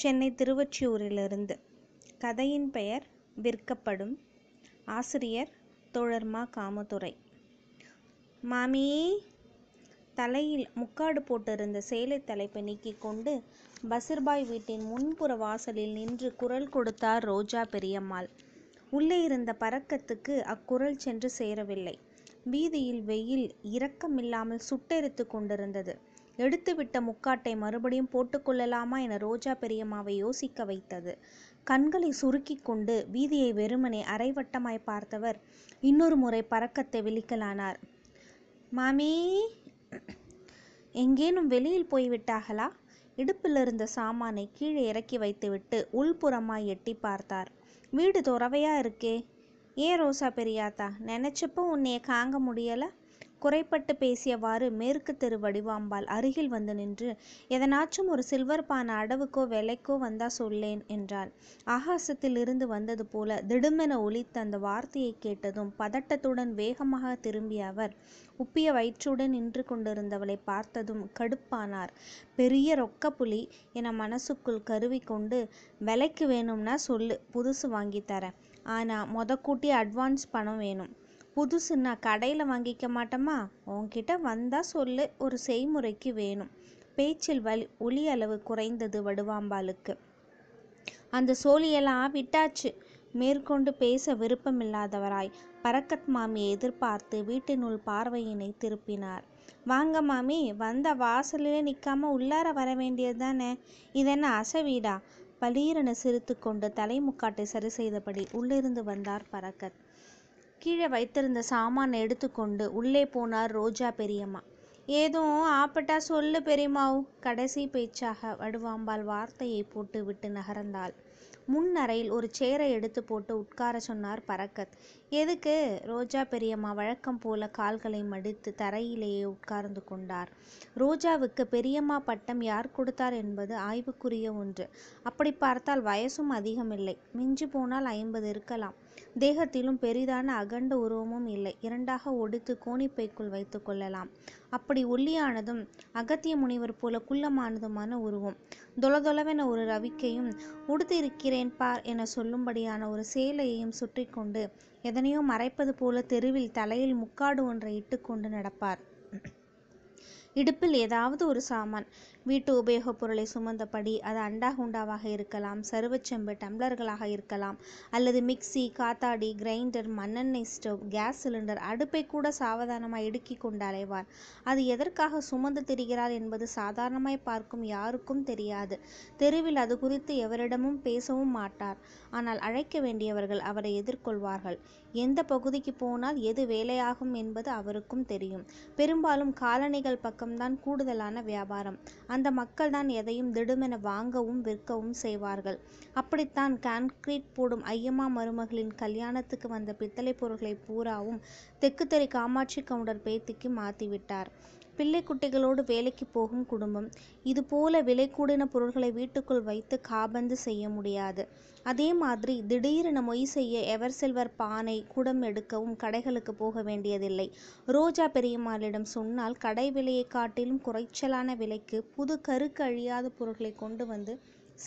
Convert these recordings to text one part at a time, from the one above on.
சென்னை திருவொற்றியூரிலிருந்து. கதையின் பெயர் விற்கப்படும். ஆசிரியர் தோழர்மா காமதுரை. மாமி, தலையில் முக்காடு போட்டிருந்த சேலை தலைப்பை நீக்கி கொண்டு பசிர்பாய் வீட்டின் முன்புற வாசலில் நின்று குரல் கொடுத்தார் ரோஜா பெரியம்மாள். உள்ளே இருந்த பறக்கத்துக்கு அக்குரல் சென்று சேரவில்லை. வீதியில் வெயில் இரக்கமில்லாமல் சுட்டெரித்து கொண்டிருந்தது. எடுத்துவிட்ட முக்காட்டை மறுபடியும் போட்டுக்கொள்ளலாமா என ரோஜா பெரியம்மாவை யோசிக்க வைத்தது. கண்களை சுருக்கி கொண்டு வீதியை வெறுமனே அரைவட்டமாய் பார்த்தவர் இன்னொரு முறை பறக்கத்தை விழிக்கலானார். மாமி, எங்கேனும் வெளியில் போய்விட்டார்களா? இடுப்பில் இருந்த சாமானை கீழே இறக்கி வைத்துவிட்டு உள்புறமாய் எட்டி பார்த்தார். வீடு துறவையா இருக்கே. ஏன் ரோசா பெரியாத்தா, நினைச்சப்போ உன்னைய காங்க முடியலை? குறைப்பட்டு பேசியவாறு மேற்கு தெரு வடிவாம்பால் அருகில் வந்து நின்று, எதனாச்சும் ஒரு சில்வர் பானை அடவுக்கோ விலைக்கோ வந்தா சொல்லேன் என்றாள். ஆகாசத்தில் இருந்து வந்தது போல திடுமென ஒலித்த அந்த வார்த்தையை கேட்டதும் பதட்டத்துடன் வேகமாக திரும்பிய அவர் உப்பிய வயிற்றுடன் நின்று கொண்டிருந்தவளை பார்த்ததும் கடுப்பானார். பெரிய ரொக்கப்புலி என மனசுக்குள் கருவி கொண்டு, விலைக்கு வேணும்னா சொல்லு, புதுசு வாங்கி தரேன். ஆனால் மொதக்கூட்டி அட்வான்ஸ் பணம் வேணும். புதுசுன்னா கடையில் வாங்கிக்க மாட்டோமா? உன்கிட்ட வந்தால் சொல்லு, ஒரு செய்முறைக்கு வேணும். பேச்சில் ஒலி அளவு குறைந்தது வடுவாம்பாலுக்கு. அந்த சோழியெல்லாம் விட்டாச்சு. மேற்கொண்டு பேச விருப்பமில்லாதவராய் பரக்கத் மாமியை எதிர்பார்த்து வீட்டினுள் பார்வையினை திருப்பினார். வாங்க மாமி, வந்த வாசலிலே நிற்காம உள்ளார வர வேண்டியது தானே, இதென்ன அசவீடா? பலீரென சிரித்து கொண்டு தலைமுக்காட்டை சரி செய்தபடி உள்ளிருந்து வந்தார் பரக்கத். கீழே வைத்திருந்த சாமானை எடுத்துக்கொண்டு உள்ளே போனார் ரோஜா பெரியம்மா. ஏதோ ஆப்பட்டா சொல்லு பெரியம்மாவு, கடைசி பேச்சாக வடுவாம்பால் வார்த்தையை போட்டு விட்டு நகர்ந்தாள். முன் அறையில் ஒரு சேரை எடுத்து போட்டு உட்கார சொன்னார் பரக்கத். எதுக்கு? ரோஜா பெரியம்மா வழக்கம் போல கால்களை மடித்து தரையிலேயே உட்கார்ந்து கொண்டார். ரோஜாவுக்கு பெரியம்மா பட்டம் யார் கொடுத்தார் என்பது ஆய்வுக்குரிய ஒன்று. அப்படி பார்த்தால் வயசும் அதிகமில்லை, மிஞ்சி போனால் 50 இருக்கலாம். தேகத்திலும் பெரிதான அகண்ட உருவமும் இல்லை. இரண்டாக ஒடித்து கோணிப்பைக்குள் வைத்து கொள்ளலாம். அப்படி ஒல்லியானதும் அகத்திய முனிவர் போல குள்ளமானதுமான உருவம், தொலதொலவென ஒரு ரவிக்கையும் உடுத்திருக்கிறேன் பார் என சொல்லும்படியான ஒரு சேலையையும் சுற்றி கொண்டு எதனையோ மறைப்பது போல தெருவில் தலையில் முக்காடு ஒன்றை இட்டு கொண்டு நடப்பார். இடுப்பில் ஏதாவது ஒரு சாமான், வீட்டு உபயோகப் பொருளை சுமந்தபடி, அது அண்டா குண்டாவாக இருக்கலாம், சருவச்செம்பு டம்ளர்களாக இருக்கலாம், அல்லது மிக்சி, காத்தாடி, கிரைண்டர், மண்ணெண்ணெய் ஸ்டவ், கேஸ் சிலிண்டர், அடுப்பை கூட சாவதானமாய் இடுக்கி கொண்டலைவார். அது எதற்காக சுமந்து திரிகிறார் என்பது சாதாரணமாய் பார்க்கும் யாருக்கும் தெரியாது. தெருவில் அது குறித்து எவரிடமும் பேசவும் மாட்டார். ஆனால் அழைக்க வேண்டியவர்கள் அவரை எதிர்கொள்வார்கள். எந்த பகுதிக்கு போனால் எது வேலையாகும் என்பது அவருக்கும் தெரியும். பெரும்பாலும் காலணிகள் பக்கம்தான் கூடுதலான வியாபாரம். அந்த மக்கள் தான் எதையும் திடுமென வாங்கவும் விற்கவும் செய்வார்கள். அப்படித்தான் கான்கிரீட் போடும் ஐயம்மா மருமகளின் கல்யாணத்துக்கு வந்த பித்தளை பொருட்களை பூராவும் தெக்குத்தறி காமாட்சி கவுண்டர் பேத்திக்கு மாற்றிவிட்டார். பிள்ளை குட்டிகளோடு வேலைக்கு போகும் குடும்பம் இதுபோல விலை கூடின பொருட்களை வீட்டுக்குள் வைத்து காபந்து செய்ய முடியாது. அதே மாதிரி திடீரென மொய் செய்ய எவர் சில்வர் பானை குடம் எடுக்கவும் கடைகளுக்கு போக வேண்டியதில்லை. ரோஜா பெரியம்மாளிடம் சொன்னால் கடை விலையை காட்டிலும் குறைச்சலான விலைக்கு புது கருக்கு அழியாத பொருட்களை கொண்டு வந்து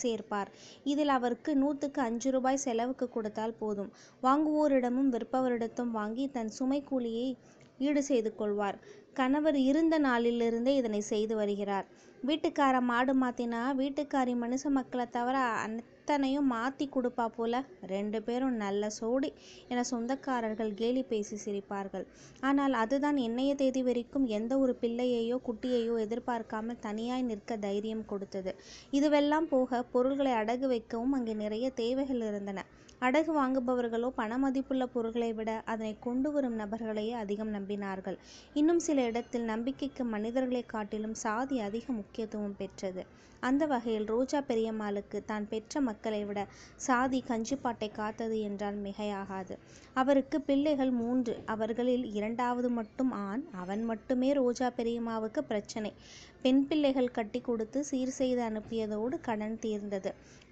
சேர்ப்பார். இதில் அவருக்கு 100க்கு 5 ரூபாய் செலவுக்கு கொடுத்தால் போதும். வாங்குவோரிடமும் விற்பவரிடத்தும் வாங்கி தன் சுமை கூலியை ஈடு செய்து கொள்வார். கணவர் இருந்த நாளிலிருந்தே இதனை செய்து வருகிறார். வீட்டுக்கார மாடு மாத்தினா வீட்டுக்காரி மனுஷ மக்களை தவிர அத்தனையும் மாத்தி கொடுப்பா போல. 2 பேரும் நல்ல சோடி என சொந்தக்காரர்கள் கேலி பேசி சிரிப்பார்கள். ஆனால் அதுதான் என்னைய தேதி வரைக்கும் எந்த ஒரு பிள்ளையையோ குட்டியையோ எதிர்பார்க்காமல் தனியாய் நிற்க தைரியம் கொடுத்தது. இதுவெல்லாம் போக பொருள்களை அடகு வைக்கவும் அங்கே நிறைய தேவைகள் இருந்தன. அடகு வாங்குபவர்களோ பண மதிப்புள்ள பொருட்களை விட அதனை கொண்டு வரும் நபர்களையே அதிகம் நம்பினார்கள். இன்னும் சில இடத்தில் நம்பிக்கைக்கு மனிதர்களை காட்டிலும் சாதி அதிக முக்கியத்துவம் பெற்றது. அந்த வகையில் ரோஜா பெரியம்மாளுக்கு தான் பெற்ற மக்களை விட சாதி கஞ்சிப்பாட்டை காத்தது என்றால் மிகையாகாது. அவருக்கு பிள்ளைகள் 3. அவர்களில் இரண்டாவது மட்டும் ஆண். அவன் மட்டுமே ரோஜா பெரியம்மாவுக்கு பிரச்சனை. பெண் பிள்ளைகள் கட்டி கொடுத்து சீர் செய்து அனுப்பியதோடு கடன் தீர்ந்தது.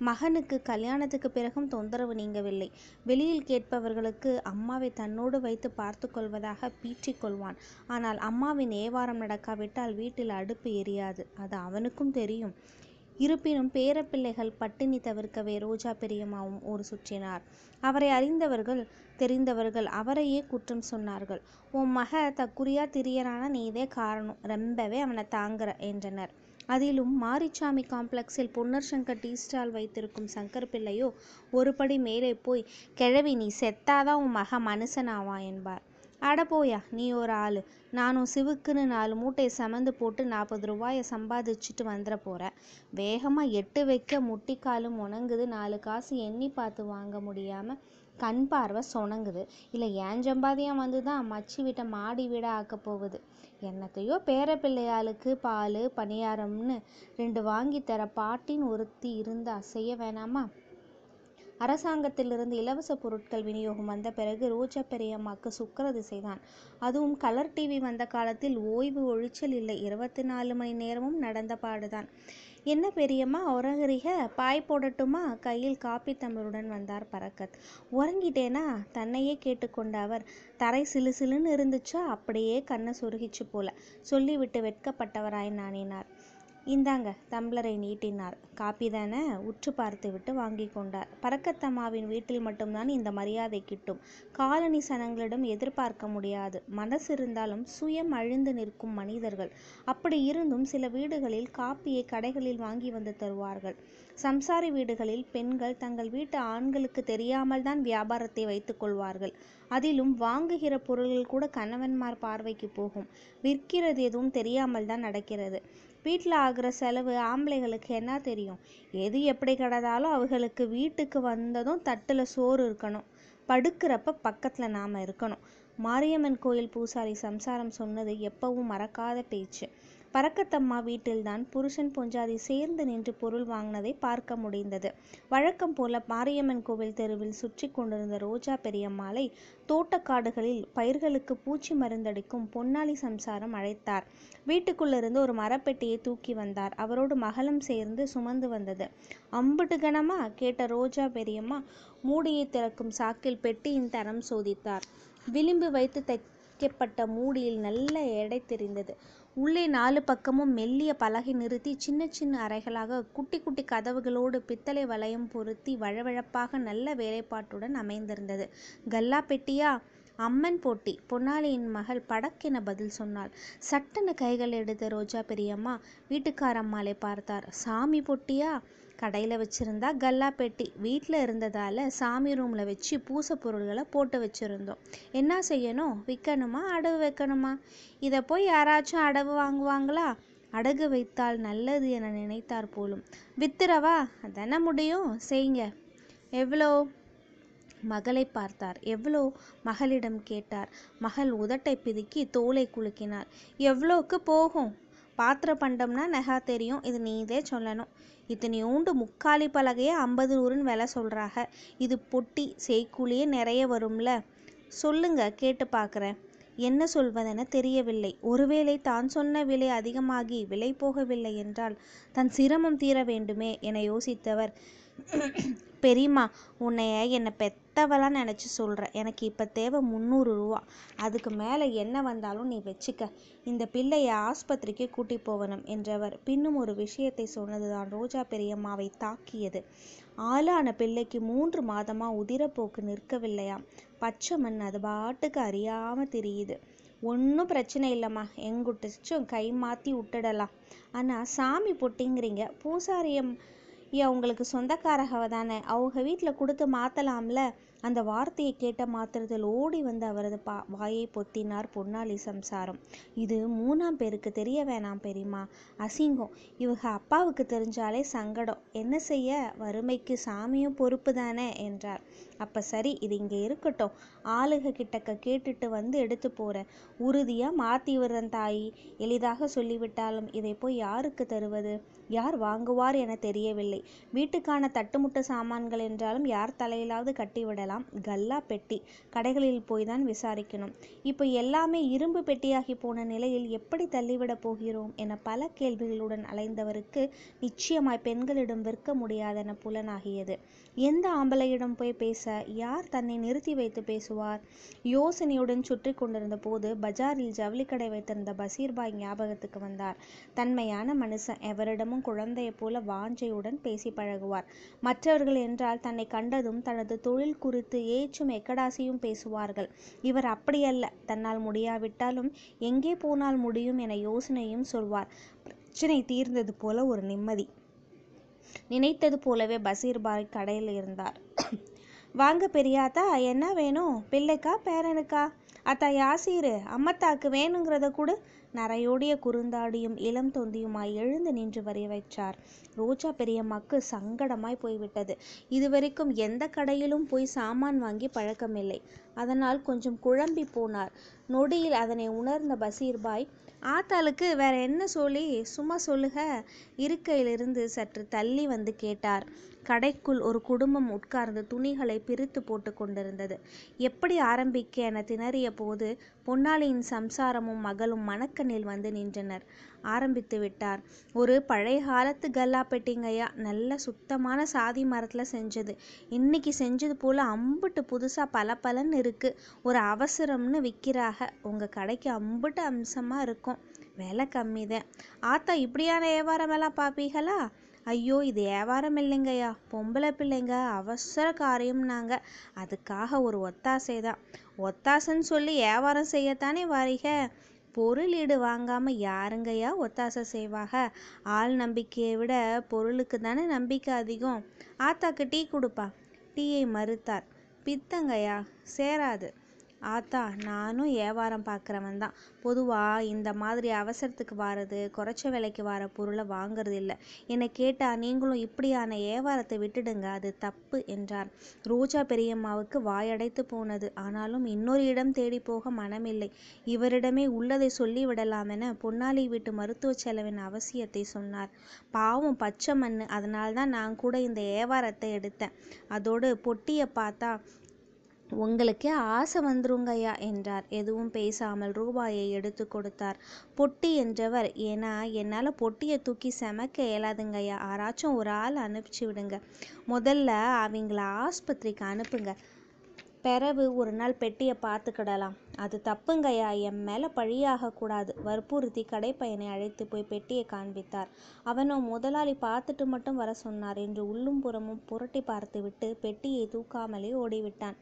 மகனுக்கு கல்யாணத்துக்கு பிறகும் தொந்தரவு நீங்கவில்லை. வெளியில் கேட்பவர்களுக்கு அம்மாவை தன்னோடு வைத்து பார்த்து கொள்வதாக பீற்றிக் கொள்வான். ஆனால் அம்மாவின் ஏவாரம் நடக்காவிட்டால் வீட்டில் அடுப்பு எரியாது. அது அவனுக்கும் தெரியும். இருப்பினும் பேரப்பிள்ளைகள் பட்டினி தவிர்க்கவே ரோஜா பெரியம்மாவும் ஊர் சுற்றினார். அவரை தெரிந்தவர்கள் அவரையே குற்றம் சொன்னார்கள். உன் மக தக்குரியா திரியறான நீதே காரணம், ரொம்பவே அவனை தாங்குற என்றனர். அதிலும் மாரிச்சாமி காம்ப்ளெக்ஸில் பொன்னர் சங்கர் டீ ஸ்டால் வைத்திருக்கும் சங்கர் பிள்ளையோ ஒருபடி மேலே போய், கிழவி நீ செத்தாதான் உன் மக மனுஷனாவா என்பார். அட போயா நீ ஒரு ஆளு, நானும் சிவுக்குன்னு 4 மூட்டையை சமந்து போட்டு 40 ரூபாயை சம்பாதிச்சுட்டு வந்துட போகிறேன். வேகமாக எட்டு வைக்க முட்டிக்காலும் உணங்குது, 4 காசு எண்ணி பார்த்து வாங்க முடியாமல் கண் பார்வை சொணங்குது. இல்லை ஏன் சம்பாதியம் வந்து தான் மச்சி வீட்டை மாடி வீடாக ஆக்க போகுது. என்னத்தையோ பேரப்பிள்ளையாளுக்கு பால் பணியாரம்னு 2 வாங்கி தர பாட்டின்னு ஒருத்தி இருந்தா செய்ய வேணாமா? அரசாங்கத்திலிருந்து இலவச பொருட்கள் விநியோகம் வந்த பிறகு ரோஜா பெரியம்மாக்கு சுக்கர திசைதான். அதுவும் கலர் டிவி வந்த காலத்தில் ஓய்வு ஒழிச்சல் இல்லை. 24 மணி நேரமும் நடந்த பாடுதான். என்ன பெரியம்மா உறங்குறீங்க, பாய் போடட்டுமா? கையில் காப்பி தமிழுடன் வந்தார் பரக்கத். உறங்கிட்டேனா? தன்னையே கேட்டுக்கொண்ட அவர், தரை சிலு சிலுன்னு இருந்துச்சா அப்படியே கண்ணை சொருகிச்சு போல சொல்லிவிட்டு வெட்கப்பட்டவராய் நாணினார். இந்தாங்க தம்ளரை நீட்டினார். காப்பி தானே, உற்று பார்த்துவிட்டு வாங்கி கொண்டார். பரக்கத்தம்மாவின் வீட்டில் மட்டும்தான் இந்த மரியாதை கிட்டும். காலனி சனங்களிடம் எதிர்பார்க்க முடியாது. மனசு இருந்தாலும் சுயம் அழிந்து நிற்கும் மனிதர்கள். அப்படி இருந்தும் சில வீடுகளில் காப்பியை கடைகளில் வாங்கி வந்து தருவார்கள். சம்சாரி வீடுகளில் பெண்கள் தங்கள் வீட்டு ஆண்களுக்கு தெரியாமல் தான் வியாபாரத்தை வைத்துக் கொள்வார்கள். அதிலும் வாங்குகிற பொருள்கள் கூட கணவன்மார் பார்வைக்கு போகும். விற்கிறது எதுவும் தெரியாமல் தான் நடக்கிறது. வீட்டில் ஆகிற செலவு ஆம்பளைகளுக்கு என்ன தெரியும்? எது எப்படி கிடந்தாலும் அவர்களுக்கு வீட்டுக்கு வந்ததும் தட்டில் சோறு இருக்கணும், படுக்கிறப்ப பக்கத்தில் நாம் இருக்கணும். மாரியம்மன் கோயில் பூசாரி சம்சாரம் சொன்னது எப்பவும் மறக்காத பேச்சு. பரக்கத்தம்மா வீட்டில்தான் புருஷன் பொஞ்சாதி சேர்ந்து நின்று பொருள் வாங்கினதை பார்க்க முடிந்தது. வழக்கம் போல மாரியம்மன் கோவில் தெருவில் சுற்றி கொண்டிருந்த ரோஜா பெரியம்மாளை தோட்டக்காடுகளில் பயிர்களுக்கு பூச்சி மருந்தடிக்கும் பொன்னாளி சம்சாரம் அழைத்தார். வீட்டுக்குள்ளிருந்து ஒரு மரப்பெட்டியை தூக்கி வந்தார். அவரோடு மகளும் சேர்ந்து சுமந்து வந்தது. அம்புட்டு கணமா கேட்ட ரோஜா பெரியம்மா மூடியை திறக்கும் சாக்கில் பெட்டியின் தரம் சோதித்தார். விளிம்பு வைத்து தைக்கப்பட்ட மூடியில் நல்ல எடை தெரிந்தது. உள்ளே 4 பக்கமும் மெல்லிய பலகை நிறுத்தி சின்ன அறைகளாக குட்டி கதவுகளோடு பித்தளை வளையம் பொருத்தி வழவழப்பாக நல்ல வேலைப்பாட்டுடன் அமைந்திருந்தது. கல்லா பெட்டியா அம்மன் போட்டி? பொன்னாளியின் மகள் படக்கென பதில் சொன்னாள். சட்டென கைகள் எடுத்த ரோஜா பெரியம்மா வீட்டுக்காரம்மாளை பார்த்தார். சாமி பொட்டியா? கடையில் வச்சுருந்தா கல்லா பெட்டி, வீட்டில் இருந்ததால் சாமி ரூமில் வச்சு பூசை பொருள்களை போட்டு வச்சுருந்தோம். என்ன செய்யணும்? விற்கணுமா அடகு வைக்கணுமா? இதை போய் யாராச்சும் அடகு வாங்குவாங்களா? அடகு வைத்தால் நல்லது என நினைத்தார் போலும். வித்துறவா அதான முடியும், செய்ங்க. எவ்வளோ? மகளை பார்த்தார். எவ்வளோ? மகளிடம் கேட்டார். மகள் உதட்டை பிதுக்கி தோலை குலுக்கினார். எவ்வளோக்கு போகும்? பாத்திர பண்டம்னா நகா தெரியும், இது நீதே சொல்லணும். இத்தனையோண்டு முக்காலி பலகையே 50 ரூபான்னு விலை சொல்கிறாங்க. இது பொட்டி, செய்கூலியே நிறைய வரும்ல? சொல்லுங்க, கேட்டு பார்க்குறேன். என்ன சொல்வதென தெரியவில்லை. ஒருவேளை தான் சொன்ன விலை அதிகமாகி விலை போகவில்லை என்றால் தன் சிரமம் தீர வேண்டுமே என யோசித்தவர், பெரியம்மா உன்னைய என்னை பெத்தவெல்லாம் நினச்சி சொல்கிறேன், எனக்கு இப்போ தேவை 300 ரூபா. அதுக்கு மேலே என்ன வந்தாலும் நீ வச்சுக்க. இந்த பிள்ளையை ஆஸ்பத்திரிக்கு கூட்டி போகணும் என்றவர் பின்னும் ஒரு விஷயத்தை சொன்னதுதான் ரோஜா பெரியம்மாவை தாக்கியது. ஆளான பிள்ளைக்கு 3 மாதமாக உதிரப்போக்கு நிற்கவில்லையாம். பச்சை மண் அது பாட்டுக்கு அறியாமல் தெரியுது. ஒன்றும் பிரச்சனை இல்லைம்மா, எங்குட்டுச்சும் கை மாற்றி விட்டுடலாம். ஆனால் சாமி பொட்டிங்கிறீங்க, பூசாரியம் உங்களுக்கு சொந்தக்காரகவ தானே, அவங்க வீட்டில் கொடுத்து மாற்றலாம்ல? அந்த வார்த்தையை கேட்ட மாத்திரத்தில் ஓடி வந்து அவரது வாயை பொத்தினார் பொன்னாளி சம்சாரம். இது மூணாம் பேருக்கு தெரிய வேணாம் பெரியம்மா, அசிங்கம். இவங்க அப்பாவுக்கு தெரிஞ்சாலே சங்கடம். என்ன செய்ய, வறுமைக்கு சாமியும் பொறுப்பு தானே என்றார். அப்ப சரி, இது இங்க இருக்கட்டும், ஆளுக கிட்டக்க கேட்டுட்டு வந்து எடுத்து போறேன். உறுதியா மாத்தி விடுறேன் தாயி. எளிதாக சொல்லிவிட்டாலும் இதை போய் யாருக்கு தருவது, யார் வாங்குவார் என தெரியவில்லை. வீட்டுக்கான தட்டுமுட்டு சாமான்கள் என்றாலும் யார் தலையிலாவது கட்டிவிடலாம். கல்லா பெட்டி கடைகளில் போய் தான் விசாரிக்கணும். இப்போ எல்லாமே இரும்பு பெட்டியாகி போன நிலையில் எப்படி தள்ளிவிட போகிறோம் என பல கேள்விகளுடன் அலைந்தவருக்கு நிச்சயமாய் பெண்களிடம் விற்க முடியாதென புலனாகியது. எந்த ஆம்பளையிடம் போய் பேச, யார் தன்னை நிறுத்தி வைத்து பேசுவார்? யோசனையுடன் சுற்றி கொண்டிருந்த போது பஜாரில் ஜவுளி கடை வைத்திருந்த பசீர்பாய் ஞாபகத்துக்கு வந்தார். தன்மையான மனுஷன், எவரிடமும் குழந்தையை போல வாஞ்சையுடன் பேசி பழகுவார். மற்றவர்கள் என்றால் தன்னை கண்டதும் தனது தொழில் குறித்து ஏச்சும் எக்கடாசியும் பேசுவார்கள். இவர் அப்படியல்ல. தன்னால் முடியாவிட்டாலும் எங்கே போனால் முடியும் என யோசனையும் சொல்வார். பிரச்சனை தீர்ந்தது போல ஒரு நிம்மதி. நினைத்தது போலவே பசீர்பாய் கடையில் இருந்தார். வாங்க பெரியாத்தா, என்ன வேணும்? பிள்ளைக்கா பேரனுக்கா? அத்தா யாசீரு, அம்மத்தாக்கு வேணுங்கிறத கூட. நரையோடிய குறுந்தாடியும் இளம் தொந்தியுமாய் எழுந்து நின்று வரை வைச்சார். ரோஜா பெரியம்மாக்கு சங்கடமாய் போய்விட்டது. இதுவரைக்கும் எந்த கடையிலும் போய் சாமான் வாங்கி பழக்கமில்லை. அதனால் கொஞ்சம் குழம்பி போனார். நொடியில் அதனை உணர்ந்த பசீர்பாய், ஆத்தாளுக்கு வேற என்ன சொல்லி சும்மா சொல்லுக, இருக்கையிலிருந்து சற்று தள்ளி வந்து கேட்டார். கடைக்குள் ஒரு குடும்பம் உட்கார்ந்து துணிகளை பிரித்து போட்டு கொண்டிருந்தது. எப்படி ஆரம்பிக்க என திணறிய போது பொன்னாளியின் சம்சாரமும் மகளும் மணக்கண்ணில் வந்து நின்றனர். ஆரம்பித்து விட்டார். ஒரு பழைய காலத்து கல்லா பெட்டிங்கய்யா, நல்ல சுத்தமான சாதி மரத்துல செஞ்சது. இன்னைக்கு செஞ்சது போல அம்புட்டு புதுசா பல பலன்னு இருக்கு. ஒரு அவசரம்னு விற்கிறாக. உங்க கடைக்கு அம்புட்டு அம்சமா இருக்கும். விலை கம்மி தான். ஆத்தா இப்படியான வியாபாரம் எல்லாம் பாப்பீங்களா? ஐயோ, இது வியாபாரம் இல்லைங்கய்யா, பொம்பளை பிள்ளைங்க அவசர காரியம்னாங்க, அதுக்காக ஒரு ஒத்தாசை தான். ஒத்தாசைன்னு சொல்லி வியாபாரம் செய்யத்தானே வாரீங்க? பொருளீடு வாங்காம யாருங்கய்யா ஒத்தாசை செய்வாக? ஆள் நம்பிக்கையை விட பொருளுக்கு தானே நம்பிக்கை அதிகம். ஆத்தாக்கு டீ கொடுப்பா. டீயை மறுத்தார். பித்தங்கய்யா, சேராது. ஆத்தா, நானும் வியாபாரம் பார்க்குறவன் தான். பொதுவாக இந்த மாதிரி அவசரத்துக்கு வாரது, குறைச்ச விலைக்கு வார பொருளை வாங்கிறது இல்லை. என்னை கேட்டால் நீங்களும் இப்படியான வியாபாரத்தை விட்டுடுங்க, அது தப்பு என்றார். ரோஜா பெரியம்மாவுக்கு வாயடைத்து போனது. ஆனாலும் இன்னொரு இடம் தேடி போக மனமில்லை. இவரிடமே உள்ளதை சொல்லிவிடலாம் என பொன்னாளி வீட்டு மருத்துவ செலவின் அவசியத்தை சொன்னார். பாவம் பச்சை மண், அதனால்தான் நான் கூட இந்த வியாபாரத்தை எடுத்தேன். அதோடு பொட்டியை பார்த்தா உங்களுக்கே ஆசை வந்துருங்கய்யா என்றார். எதுவும் பேசாமல் ரூபாயை எடுத்து கொடுத்தார். பொட்டி என்றவர், ஏன்னா என்னால் பொட்டியை தூக்கி செமக்க இயலாதுங்கய்யா, யாராச்சும் ஒரு ஆள் அனுப்பிச்சு விடுங்க. முதல்ல அவங்கள ஆஸ்பத்திரிக்கு அனுப்புங்க, பிறகு ஒரு நாள் பெட்டியை பார்த்துக்கிடலாம். அது தப்புங்கய்யா, என் மேலே பழியாகக்கூடாது. வற்புறுத்தி கடைப்பையனை அழைத்து போய் பெட்டியை காண்பித்தார். அவனோ முதலாளி பார்த்துட்டு மட்டும் வர சொன்னார் என்று உள்ளும் புறமும் புரட்டி பார்த்துவிட்டு பெட்டியை தூக்காமலே ஓடிவிட்டான்.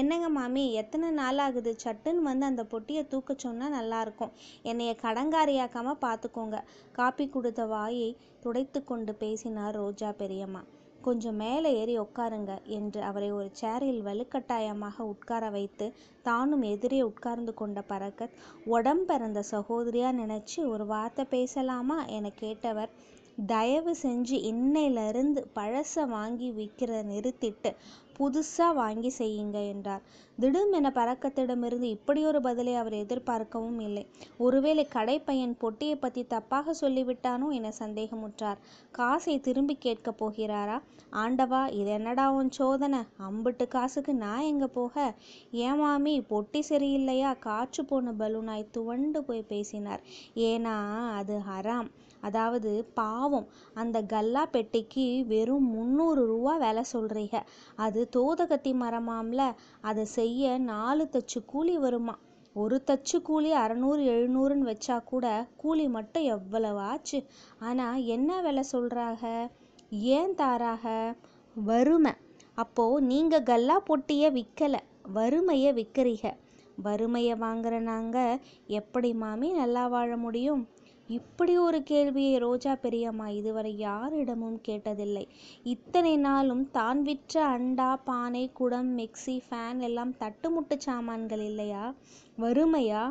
என்னங்க மாமி, எத்தனை நாள் ஆகுது? சட்டுன்னு வந்து அந்த பொட்டியை தூக்க சொன்னால் நல்லாயிருக்கும். என்னைய கடங்காரியாக்காமல் பார்த்துக்கோங்க. காப்பி கொடுத்த வாயை துடைத்து கொண்டு பேசினார் ரோஜா பெரியம்மா. கொஞ்சம் மேலே ஏறி உட்காருங்க என்று அவரை ஒரு சேரில் வலுக்கட்டாயமாக உட்கார வைத்து தானும் எதிரே உட்கார்ந்து கொண்ட பரக்கத், உடம்பிறந்த சகோதரியா நினைச்சு ஒரு வார்த்தை பேசலாமா என கேட்டவர், தயவு செஞ்சு இன்னையிலிருந்து பழசை வாங்கி விற்கிற நிறுத்திட்டு புதுசா வாங்கி செய்யுங்க என்றார். திடீரென பறக்கத்திடமிருந்து இப்படி ஒரு பதிலை அவர் எதிர்பார்க்கவும் இல்லை. ஒருவேளை கடைப்பையன் பொட்டியை பத்தி தப்பாக சொல்லிவிட்டானோ என சந்தேகமுற்றார். காசை திரும்பி கேட்க போகிறாரா? ஆண்டவா, இது என்னடா உன் சோதனை? அம்பிட்டு காசுக்கு நான் எங்க போக? ஏமாமி, பொட்டி சரியில்லையா? காற்று போன பலூனாய் துவண்டு போய் பேசினார். ஏன்னா அது ஹராம், அதாவது பாவம். அந்த கல்லா பெட்டிக்கு வெறும் 300 ரூபா விலை சொல்றீங்க. அது தோதகத்தி மரமாம்ல, அதை செய்ய 4 தச்சு கூலி வருமா? 1 தச்சு கூலி 600 700ன்னு வச்சா கூட கூலி மட்டும் எவ்வளவாச்சு? ஆனா என்ன விலை சொல்றாக? ஏன் தாராக? வறுமை. அப்போ நீங்க கல்லா பொட்டிய விற்கல, வறுமைய விற்கிறீங்க. வறுமைய வாங்குற நாங்க எப்படி மாமி நல்லா வாழ முடியும்? இப்படி ஒரு கேள்வியை ரோஜா பெரியம்மா இதுவரை யாரிடமும் கேட்டதில்லை. இத்தனை நாளும் தான் விற்ற அண்டா, பானை, குடம், மிக்சி, ஃபேன் எல்லாம் தட்டுமுட்டு சாமான்கள் இல்லையா, வறுமையா?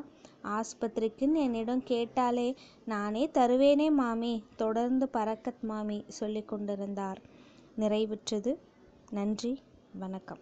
ஆஸ்பத்திரிக்குன்னு என்னிடம் கேட்டாலே நானே தருவேனே மாமி, தொடர்ந்து பறக்கத் மாமி சொல்லி கொண்டிருந்தார். நிறைவுற்றது. நன்றி, வணக்கம்.